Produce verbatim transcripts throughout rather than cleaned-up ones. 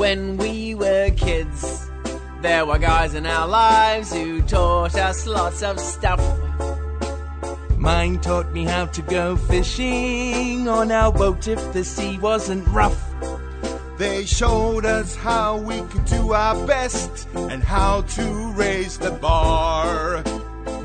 When we were kids, there were guys in our lives who taught us lots of stuff. Mine taught me how to go fishing on our boat if the sea wasn't rough. They showed us how we could do our best and how to raise the bar.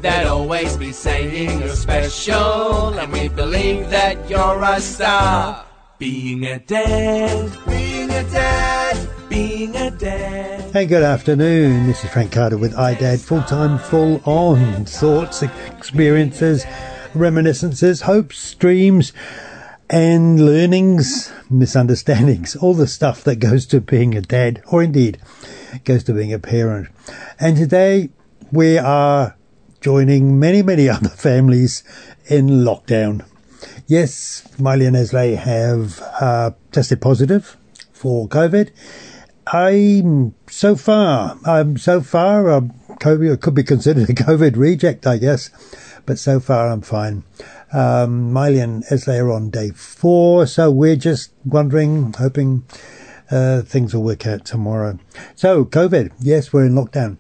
They'd always be saying you're special and we believe that you're a star. Being a dad, being a dad, being a dad. Hey, good afternoon. This is Frank Carter with iDad, full-time, full-on thoughts, experiences, reminiscences, hopes, dreams, and learnings, misunderstandings, all the stuff that goes to being a dad, or indeed goes to being a parent. And today we are joining many, many other families in lockdown. Yes, Miley and Eslay have uh, tested positive for COVID. I'm so far, I'm so far, um, COVID could be considered a COVID reject, I guess, but so far I'm fine. Um, Miley and Eslay are on day four, so we're just wondering, hoping uh, things will work out tomorrow. So, COVID, yes, we're in lockdown.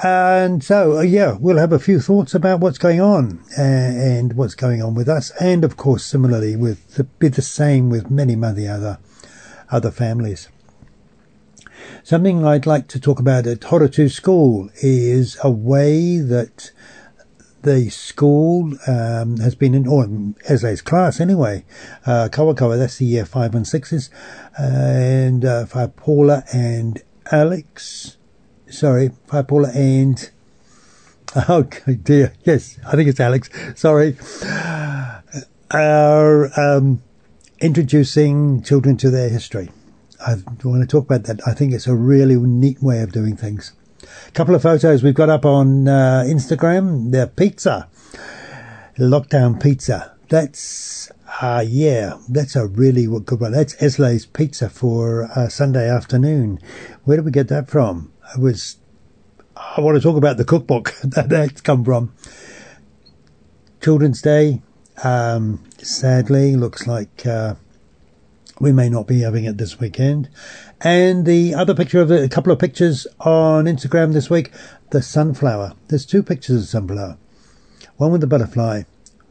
And so, uh, yeah, we'll have a few thoughts about what's going on and, and what's going on with us. And, of course, similarly, with the, be the same with many, many other, other families. Something I'd like to talk about at Horotiu School is a way that the school um, has been in, or Eslay's class anyway, uh, Kawakawa, that's the year five and sixes, uh, and uh, for Paula and Alex, sorry, for Paula and, oh dear, yes, I think it's Alex, sorry, are um, introducing children to their history. I want to talk about that. I think it's a really neat way of doing things. A couple of photos we've got up on uh, Instagram. They're pizza. Lockdown pizza. That's, uh, yeah, that's a really good one. That's Eslay's pizza for uh, Sunday afternoon. Where did we get that from? I was, I want to talk about the cookbook that that's come from. Children's Day, um, sadly, looks like... Uh, We may not be having it this weekend. And the other picture of it, a couple of pictures on Instagram this week, the sunflower. There's two pictures of sunflower. One with the butterfly,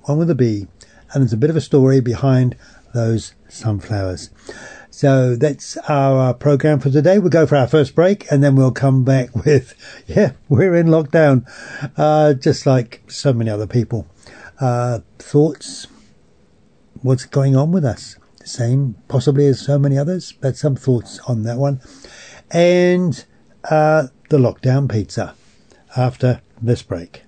one with the bee. And there's a bit of a story behind those sunflowers. So that's our program for today. We'll go for our first break and then we'll come back with, yeah, we're in lockdown, uh, just like so many other people. Uh, thoughts, what's going on with us? Same possibly as so many others, but some thoughts on that one. And uh, the lockdown pizza after this break.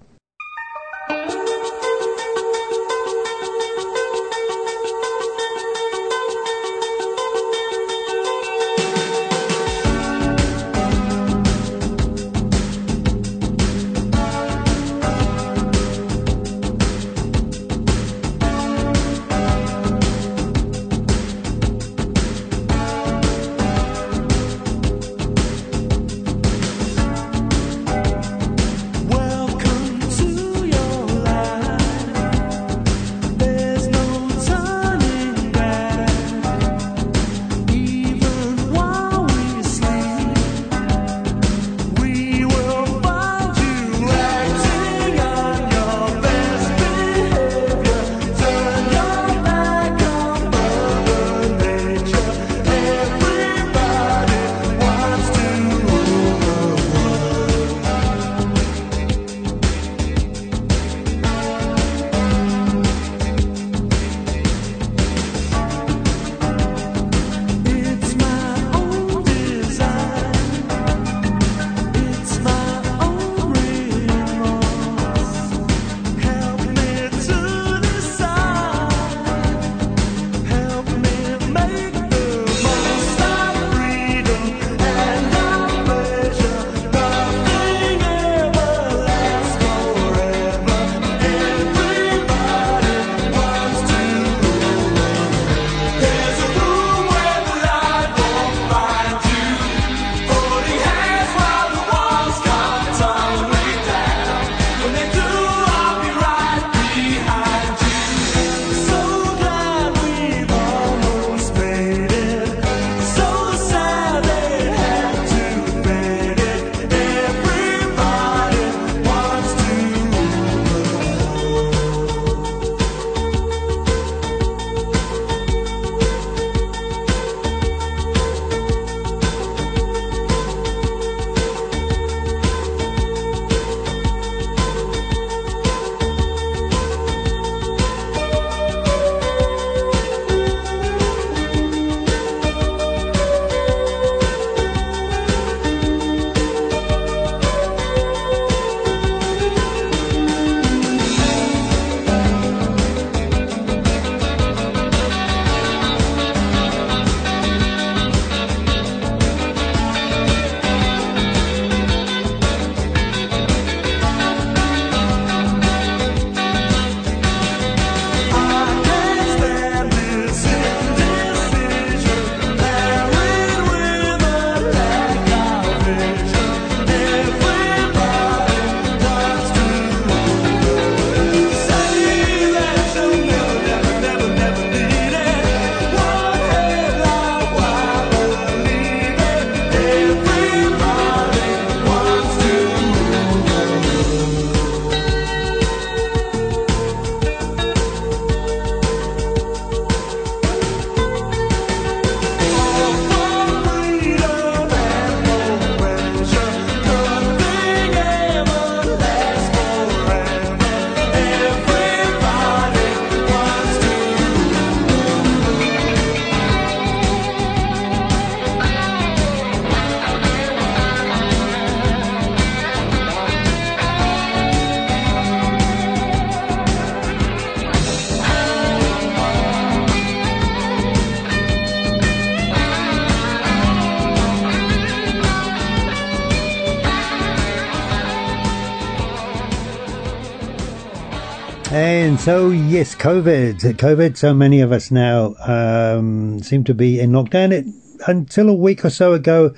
And so, yes, COVID. COVID, so many of us now um, seem to be in lockdown. It, until a week or so ago,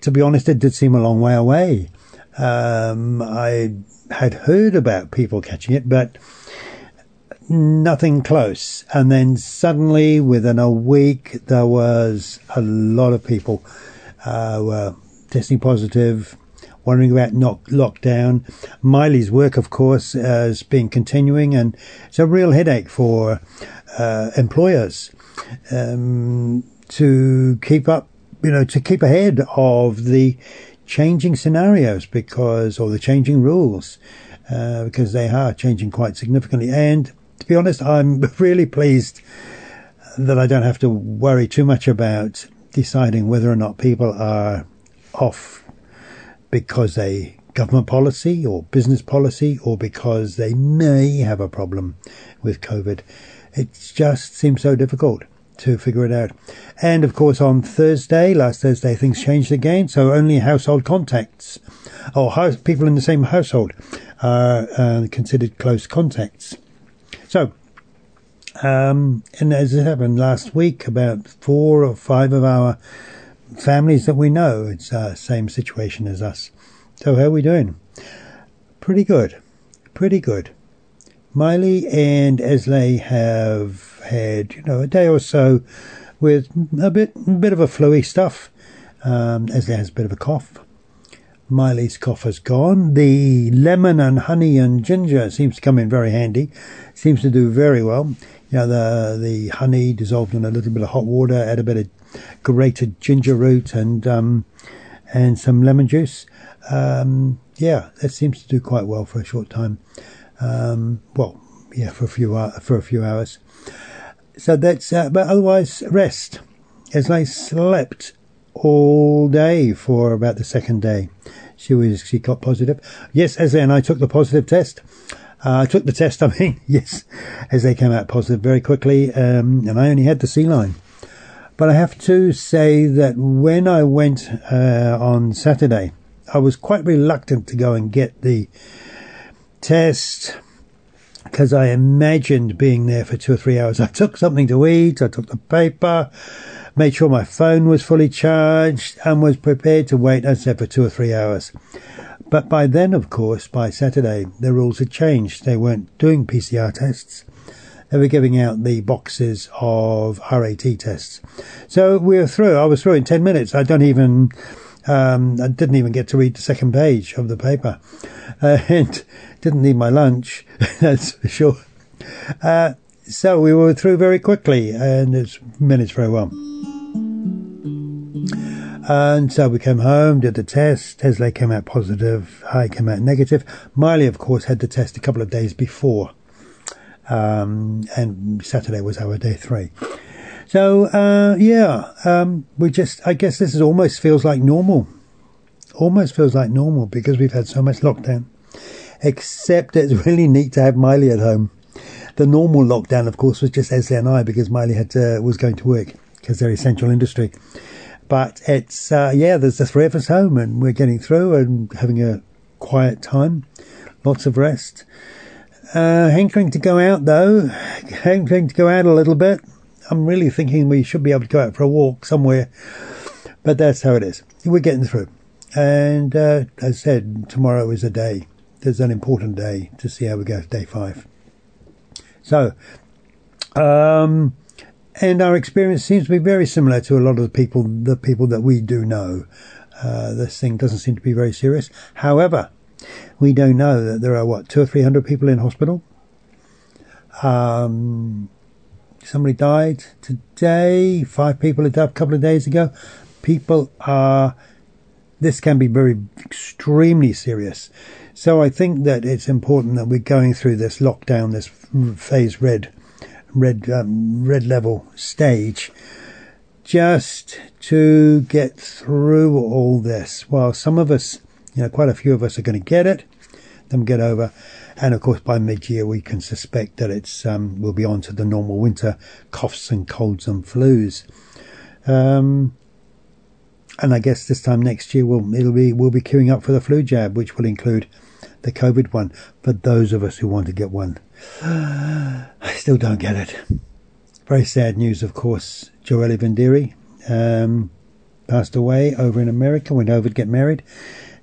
to be honest, it did seem a long way away. Um, I had heard about people catching it, but nothing close. And then suddenly, within a week, there was a lot of people uh, were testing positive, wondering about not lockdown. Miley's work, of course, uh, has been continuing, and it's a real headache for uh, employers um, to keep up, you know, to keep ahead of the changing scenarios because, or the changing rules, uh, because they are changing quite significantly. And to be honest, I'm really pleased that I don't have to worry too much about deciding whether or not people are off because they government policy or business policy or because they may have a problem with COVID. It just seems so difficult to figure it out. And of course on Thursday, last Thursday, things changed again. So only household contacts or house, people in the same household are uh, considered close contacts. So, um, and as it happened last week, about four or five of our families that we know, it's the uh, same situation as us. So how are we doing? Pretty good. Pretty good. Miley and Eslay have had, you know, a day or so with a bit a bit of a flu-y stuff. Um, Eslay has a bit of a cough. Miley's cough has gone. The lemon and honey and ginger seems to come in very handy. Seems to do very well. You know, the, the honey dissolved in a little bit of hot water, add a bit of grated ginger root and um, and some lemon juice. Um, yeah, that seems to do quite well for a short time. Um, well, yeah, for a few uh, for a few hours. So that's uh, but otherwise rest. As I slept all day for about the second day, she was she got positive. Yes, as and I took the positive test. Uh, I took the test. I mean, yes, as they came out positive very quickly, um, and I only had the sea line. But I have to say that when I went uh, on Saturday, I was quite reluctant to go and get the test because I imagined being there for two or three hours. I took something to eat, I took the paper, made sure my phone was fully charged and was prepared to wait, as I said, for two or three hours. But by then, of course, by Saturday, the rules had changed. They weren't doing P C R tests. They were giving out the boxes of R A T tests. So we were through. I was through in ten minutes. I don't even, um, I didn't even get to read the second page of the paper. Uh, and didn't need my lunch, that's for sure. Uh, so we were through very quickly and it's managed very well. And so we came home, did the test. Eslay came out positive. I came out negative. Miley, of course, had the test a couple of days before. Um, and Saturday was our day three. So, uh, yeah, um, we just, I guess this is almost feels like normal. Almost feels like normal because we've had so much lockdown. Except it's really neat to have Miley at home. The normal lockdown, of course, was just Esley and I because Miley had to, was going to work because they're essential industry. But it's, uh, yeah, there's the three of us home and we're getting through and having a quiet time, lots of rest. Uh, hankering to go out though, hankering to go out a little bit. I'm really thinking we should be able to go out for a walk somewhere, but that's how it is. We're getting through. And uh, as I said, tomorrow is a day. There's an important day to see how we go, day five. So, um, and our experience seems to be very similar to a lot of the people, the people that we do know. Uh, this thing doesn't seem to be very serious. However, we don't know that there are, what, two or three hundred people in hospital. Um, somebody died today. Five people had died a couple of days ago. People are... This can be very, extremely serious. So I think that it's important that we're going through this lockdown, this phase red, red, um, red level stage, just to get through all this. While some of us... You know, quite a few of us are going to get it, then get over. And of course, by mid-year, we can suspect that it's, um, we'll be on to the normal winter coughs and colds and flus. Um, and I guess this time next year, we'll, it'll be, we'll be queuing up for the flu jab, which will include the COVID one, for those of us who want to get one. I still don't get it. Very sad news, of course. Joelle Vendieri um, passed away over in America, went over to get married.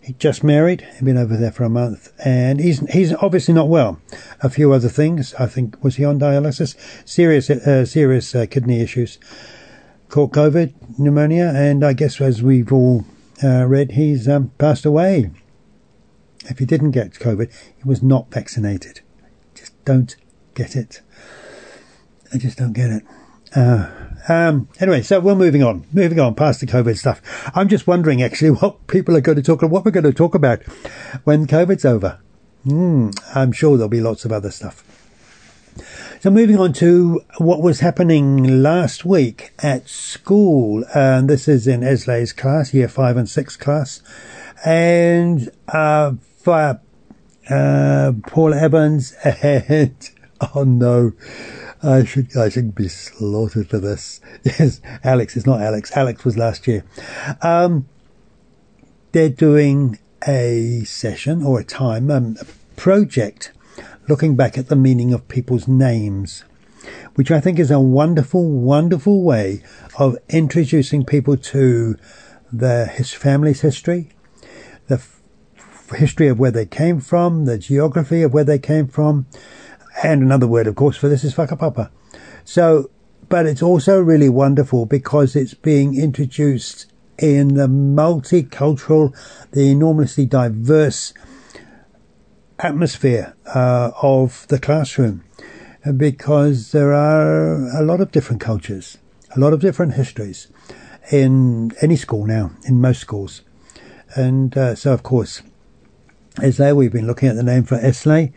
He just married, he'd been over there for a month, and he's he's obviously not well. A few other things, I think, was he on dialysis? Serious, uh, serious uh, kidney issues. Caught COVID, pneumonia, and I guess as we've all uh, read, he's um, passed away. If he didn't get COVID, he was not vaccinated. Just don't get it. I just don't get it. Uh, um, anyway, so we're moving on, moving on past the COVID stuff. I'm just wondering actually what people are going to talk about, what we're going to talk about when COVID's over. Mm, I'm sure there'll be lots of other stuff. So moving on to what was happening last week at school. Um, this is in Eslay's class, year five and six class. And uh, for, uh, Paul Evans and, oh no, I should I should be slaughtered for this. Yes, Alex, it's not Alex. Alex was last year. Um, they're doing a session or a time, um, a project looking back at the meaning of people's names, which I think is a wonderful, wonderful way of introducing people to the, his family's history, the f- history of where they came from, the geography of where they came from. And another word, of course, for this is whakapapa. So, but it's also really wonderful because it's being introduced in the multicultural, the enormously diverse atmosphere uh, of the classroom, because there are a lot of different cultures, a lot of different histories in any school now, in most schools. And uh, so, of course, Eslay, we've been looking at the name for Eslay,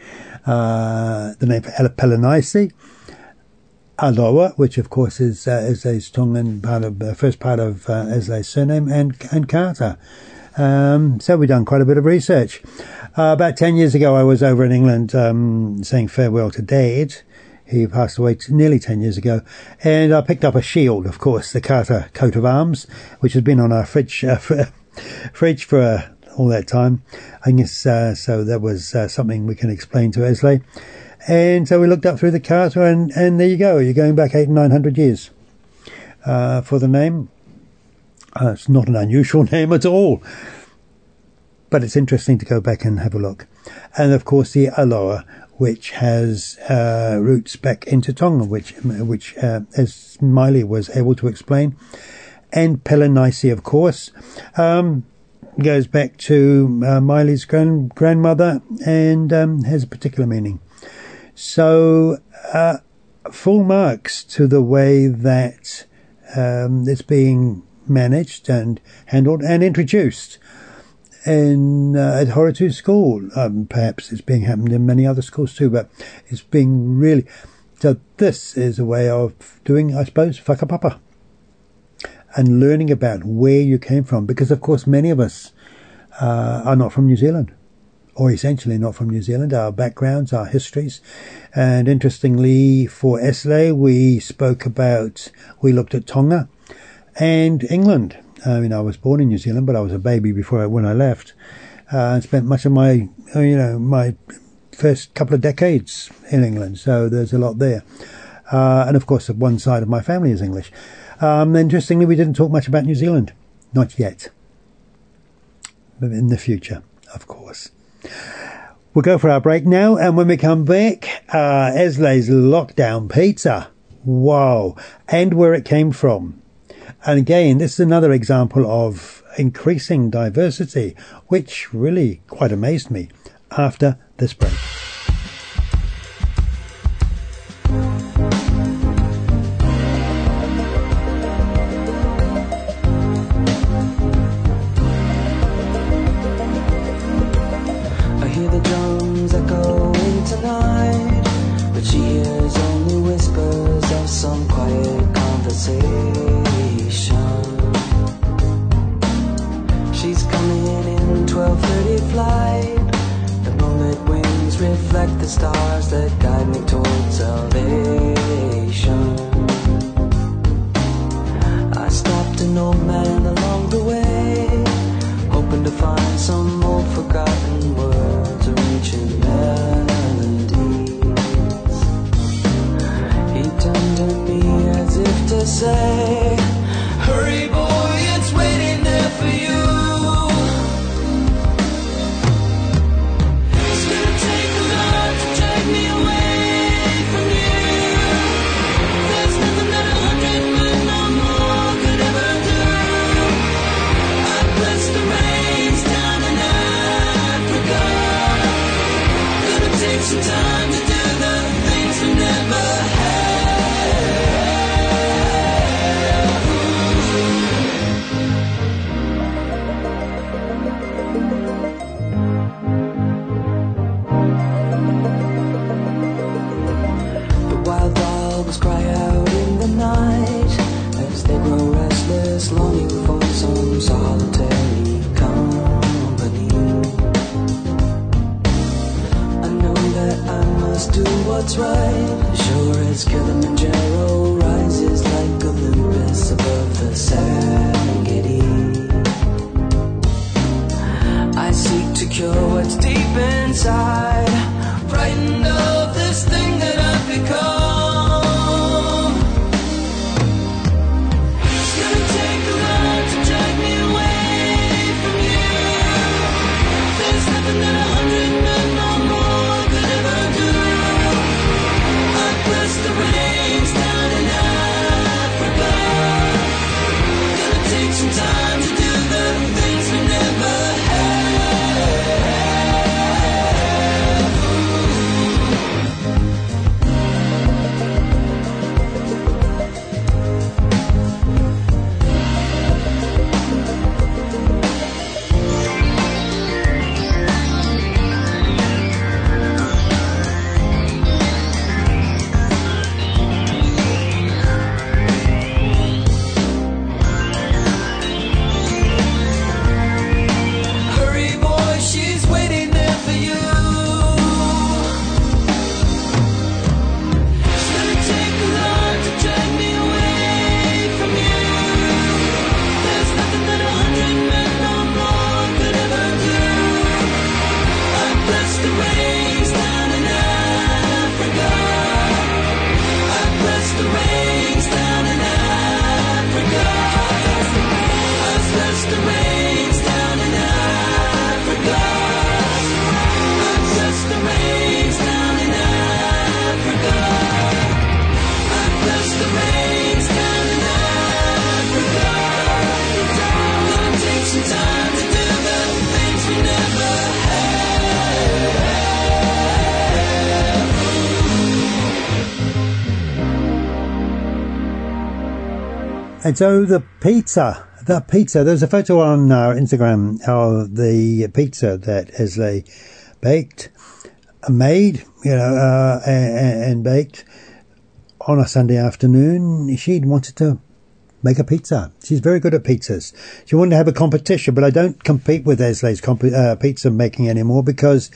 uh, the name for Elapelenisi Adowa, which of course is uh, Eslay's Tongan part of the uh, first part of uh, Eslay's surname, and and Carter. Um, so we've done quite a bit of research. Uh, about ten years ago, I was over in England um, saying farewell to Dad. He passed away t- nearly ten years ago, and I picked up a shield, of course, the Carter coat of arms, which has been on our fridge uh, for, fridge for. Uh, all that time, I guess. Uh, so that was uh, something we can explain to Eslay. And so we looked up through the Carter, and, and there you go. You're going back eight and nine hundred years uh, for the name. Uh, it's not an unusual name at all, but it's interesting to go back and have a look. And of course, the Aloha, which has uh, roots back into Tonga, which which uh, as Miley was able to explain, and Pelanice, of course. Um, goes back to uh, Miley's grand- grandmother and um, has a particular meaning. So uh, full marks to the way that um, it's being managed and handled and introduced in uh, at Horotiu School. Um, perhaps it's being happened in many other schools too, but it's being really... So this is a way of doing, I suppose, whakapapa, and learning about where you came from, because of course many of us uh, are not from New Zealand, or essentially not from New Zealand, our backgrounds, our histories. And interestingly for Eslay, we spoke about, we looked at Tonga and England. I mean, I was born in New Zealand, but I was a baby before I, when I left, uh, and spent much of my, you know, my first couple of decades in England, so there's a lot there. Uh, and of course one side of my family is English. Um, interestingly, we didn't talk much about New Zealand. Not yet. But in the future, of course. We'll go for our break now. And when we come back, uh, Eslay's lockdown pizza. Wow. And where it came from. And again, this is another example of increasing diversity, which really quite amazed me after this break. Some old forgotten words. to say, hurry boy, it's waiting there for you. It's gonna take a lot to drag me away from you. There's nothing that a hundred men no more could ever do. I bless the rains down in Africa. Gonna take some time to do the things we never had. Longing for some solitary company. I know that I must do what's right. Sure as Kilimanjaro rises like Olympus above the Serengeti, I seek to cure what's deep inside, frightened of this thing that I've become. And so the pizza, the pizza, there's a photo on our Instagram of the pizza that Eslay baked, made, you know, uh, and, and baked on a Sunday afternoon. She'd wanted to make a pizza. She's very good at pizzas. She wanted to have a competition, but I don't compete with Eslay's comp- uh, pizza making anymore because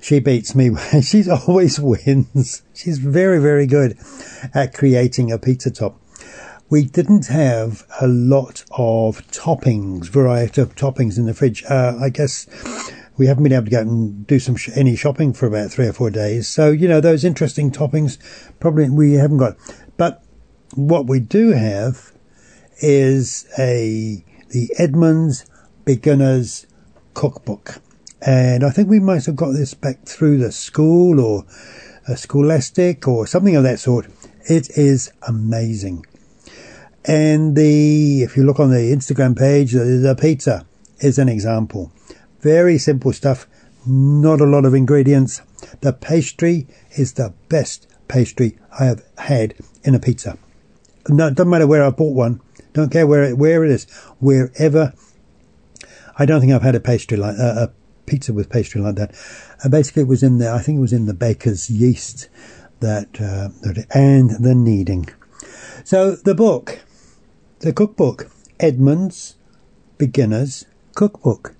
she beats me. She always wins. She's very, very good at creating a pizza top. We didn't have a lot of toppings, variety of toppings in the fridge. Uh, I guess we haven't been able to go and do some sh- any shopping for about three or four days. So, you know, those interesting toppings probably we haven't got. But what we do have is a the Edmonds Beginner's Cookbook. And I think we might have got this back through the school or a scholastic or something of that sort. It is amazing. And the, if you look on the Instagram page, the, the pizza is an example. Very simple stuff, not a lot of ingredients. The pastry is the best pastry I have had in a pizza. No, it doesn't matter where I bought one. Don't care where it, where it is. Wherever. I don't think I've had a pastry like, uh, a pizza with pastry like that. And basically it was in the, I think it was in the baker's yeast that, uh, and the kneading. So the book. The cookbook, Edmonds Beginner's Cookbook.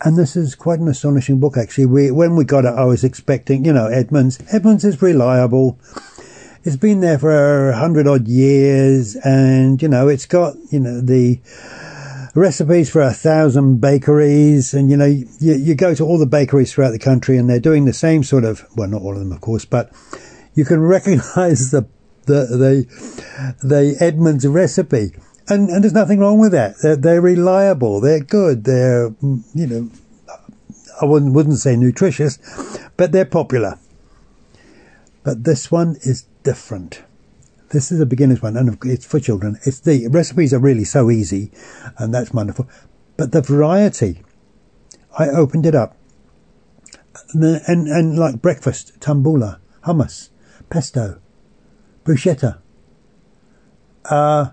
And this is quite an astonishing book, actually. We, when we got it, I was expecting, you know, Edmonds. Edmonds is reliable. It's been there for a hundred odd years. And, you know, it's got, you know, the recipes for a thousand bakeries. And, you know, you, you go to all the bakeries throughout the country and they're doing the same sort of, well, not all of them, of course, but you can recognize the the the, the Edmonds recipe. And, and there's nothing wrong with that. They're, they're reliable. They're good. They're, you know, I wouldn't, wouldn't say nutritious, but they're popular. But this one is different. This is a beginner's one, and it's for children. It's the recipes are really so easy, and that's wonderful. But the variety, I opened it up, and and, and like breakfast, tambula, hummus, pesto, bruschetta, uh,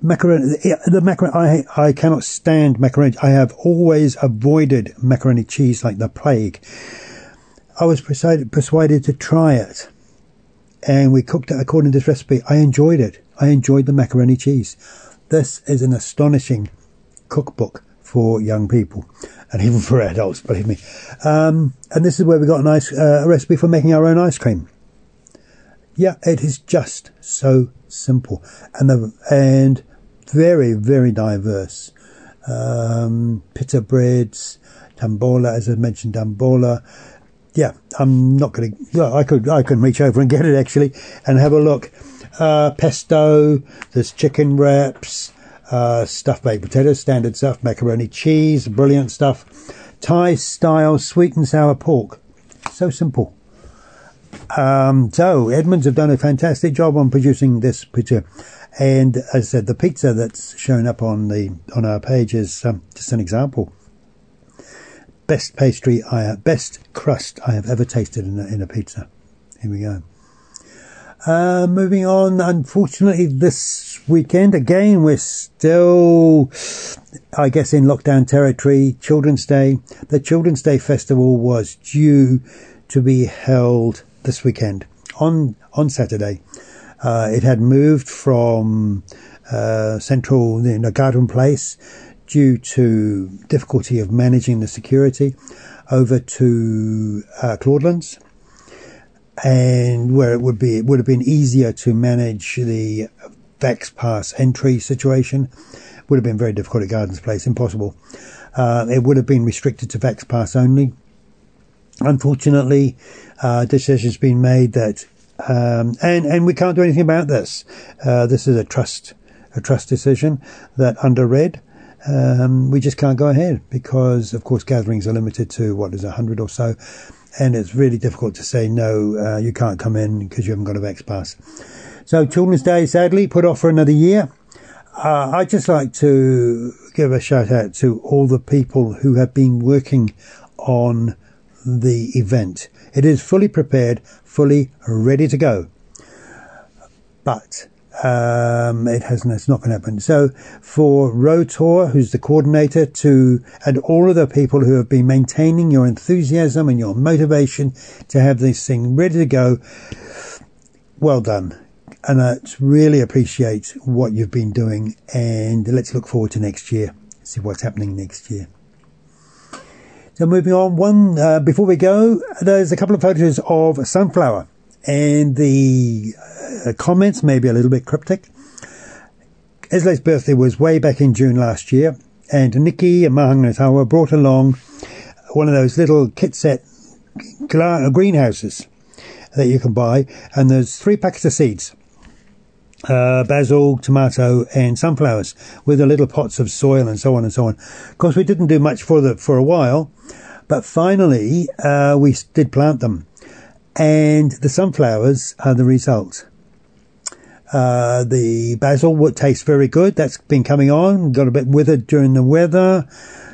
macaroni. The macaroni, I I cannot stand macaroni. I have always avoided macaroni cheese like the plague. I was persuaded, persuaded to try it. And we cooked it according to this recipe. I enjoyed it. I enjoyed the macaroni cheese. This is an astonishing cookbook for young people, and even for adults, believe me. Um, and this is where we got a nice uh, recipe for making our own ice cream. Yeah, it is just so simple, and the, and very, very diverse. Um, pita breads, tambola, as I mentioned, tambola. Yeah, I'm not going to. Well, I could, I can reach over and get it actually, and have a look. Uh, pesto, there's chicken wraps, uh, stuffed baked potatoes, standard stuff, macaroni cheese, brilliant stuff. Thai style sweet and sour pork, so simple. Um, so Edmonds have done a fantastic job on producing this picture, and as I said, the pizza that's shown up on the on our page is um, just an example. Best pastry I have, best crust I have ever tasted in a, in a pizza. Here we go. Uh, moving on, unfortunately, this weekend, again, we're still, I guess, in lockdown territory. Children's Day. The Children's Day Festival was due to be held this weekend, on, on Saturday. Uh, it had moved from uh, central, you know, Garden Place, due to difficulty of managing the security, over to uh, Claudelands, and where it would be it would have been easier to manage the Vax Pass entry situation. It would have been very difficult at Gardens Place, impossible. Uh, it would have been restricted to Vax Pass only. Unfortunately, uh, decision's been made that, um, and and we can't do anything about this. Uh, this is a trust a trust decision that under Red. Um, we just can't go ahead because, of course, gatherings are limited to, what is a hundred or so, and it's really difficult to say, no, uh, you can't come in because you haven't got a Vax Pass. So Children's Day, sadly, put off for another year. Uh, I'd just like to give a shout out to all the people who have been working on the event. It is fully prepared, fully ready to go. But Um, it hasn't, it's not going to happen. So for Rotor, who's the coordinator, to, and all of the people who have been maintaining your enthusiasm and your motivation to have this thing ready to go, well done. And I really appreciate what you've been doing, and let's look forward to next year, see what's happening next year. So moving on, one, uh, before we go, there's a couple of photos of sunflower. And the uh, comments may be a little bit cryptic. Eslay's birthday was way back in June last year, and Nikki and Mahanga Netawa brought along one of those little kit set greenhouses that you can buy, and there's three packets of seeds, uh, basil, tomato, and sunflowers, with the little pots of soil and so on and so on. Of course, we didn't do much for the for a while, but finally uh, we did plant them. And the sunflowers are the result. Uh, the basil would taste very good. That's been coming on. Got a bit withered during the weather.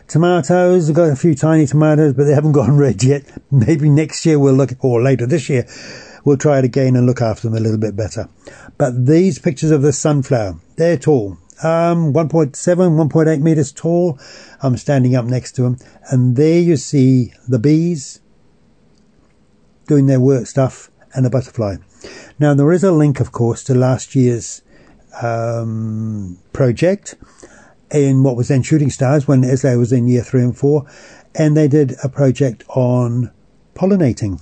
Tomatoes, we've got a few tiny tomatoes, but they haven't gone red yet. Maybe next year we'll look, or later this year, we'll try it again and look after them a little bit better. But these pictures of the sunflower, they're tall. Um, one point seven, one point eight meters tall. I'm standing up next to them. And there you see the bees doing their work stuff, and a butterfly. Now there is a link, of course, to last year's um, project in what was then Shooting Stars, when Eslay was in year three and four, and they did a project on pollinating,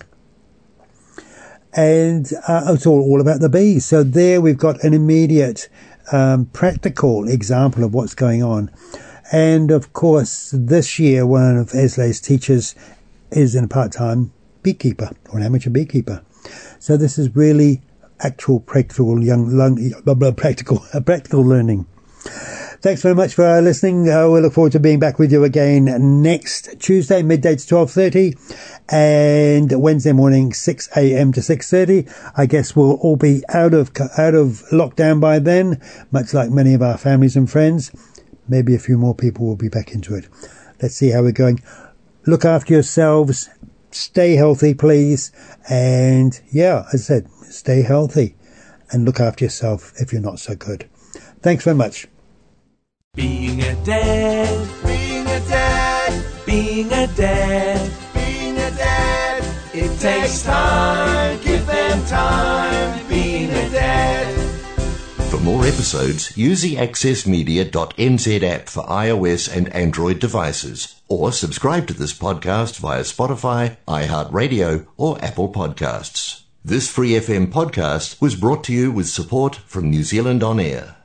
and uh, it's all, all about the bees. So there we've got an immediate um, practical example of what's going on. And of course this year one of Eslay's teachers is in a part-time beekeeper, or an amateur beekeeper. So this is really actual practical young, lung, practical, practical learning. Thanks very much for listening. Uh, we look forward to being back with you again next Tuesday, midday to twelve thirty, and Wednesday morning, six a.m. to six thirty. I guess we'll all be out of out of lockdown by then, much like many of our families and friends. Maybe a few more people will be back into it. Let's see how we're going. Look after yourselves. Stay healthy, please. And yeah, as I said, stay healthy and look after yourself if you're not so good. Thanks very much. Being a dad, being a dad, being a dad, being a dad, it takes time, give them time, being a dad. For more episodes, use the access media dot n z app for iOS and Android devices, or subscribe to this podcast via Spotify, iHeartRadio, or Apple Podcasts. This Free F M podcast was brought to you with support from New Zealand On Air.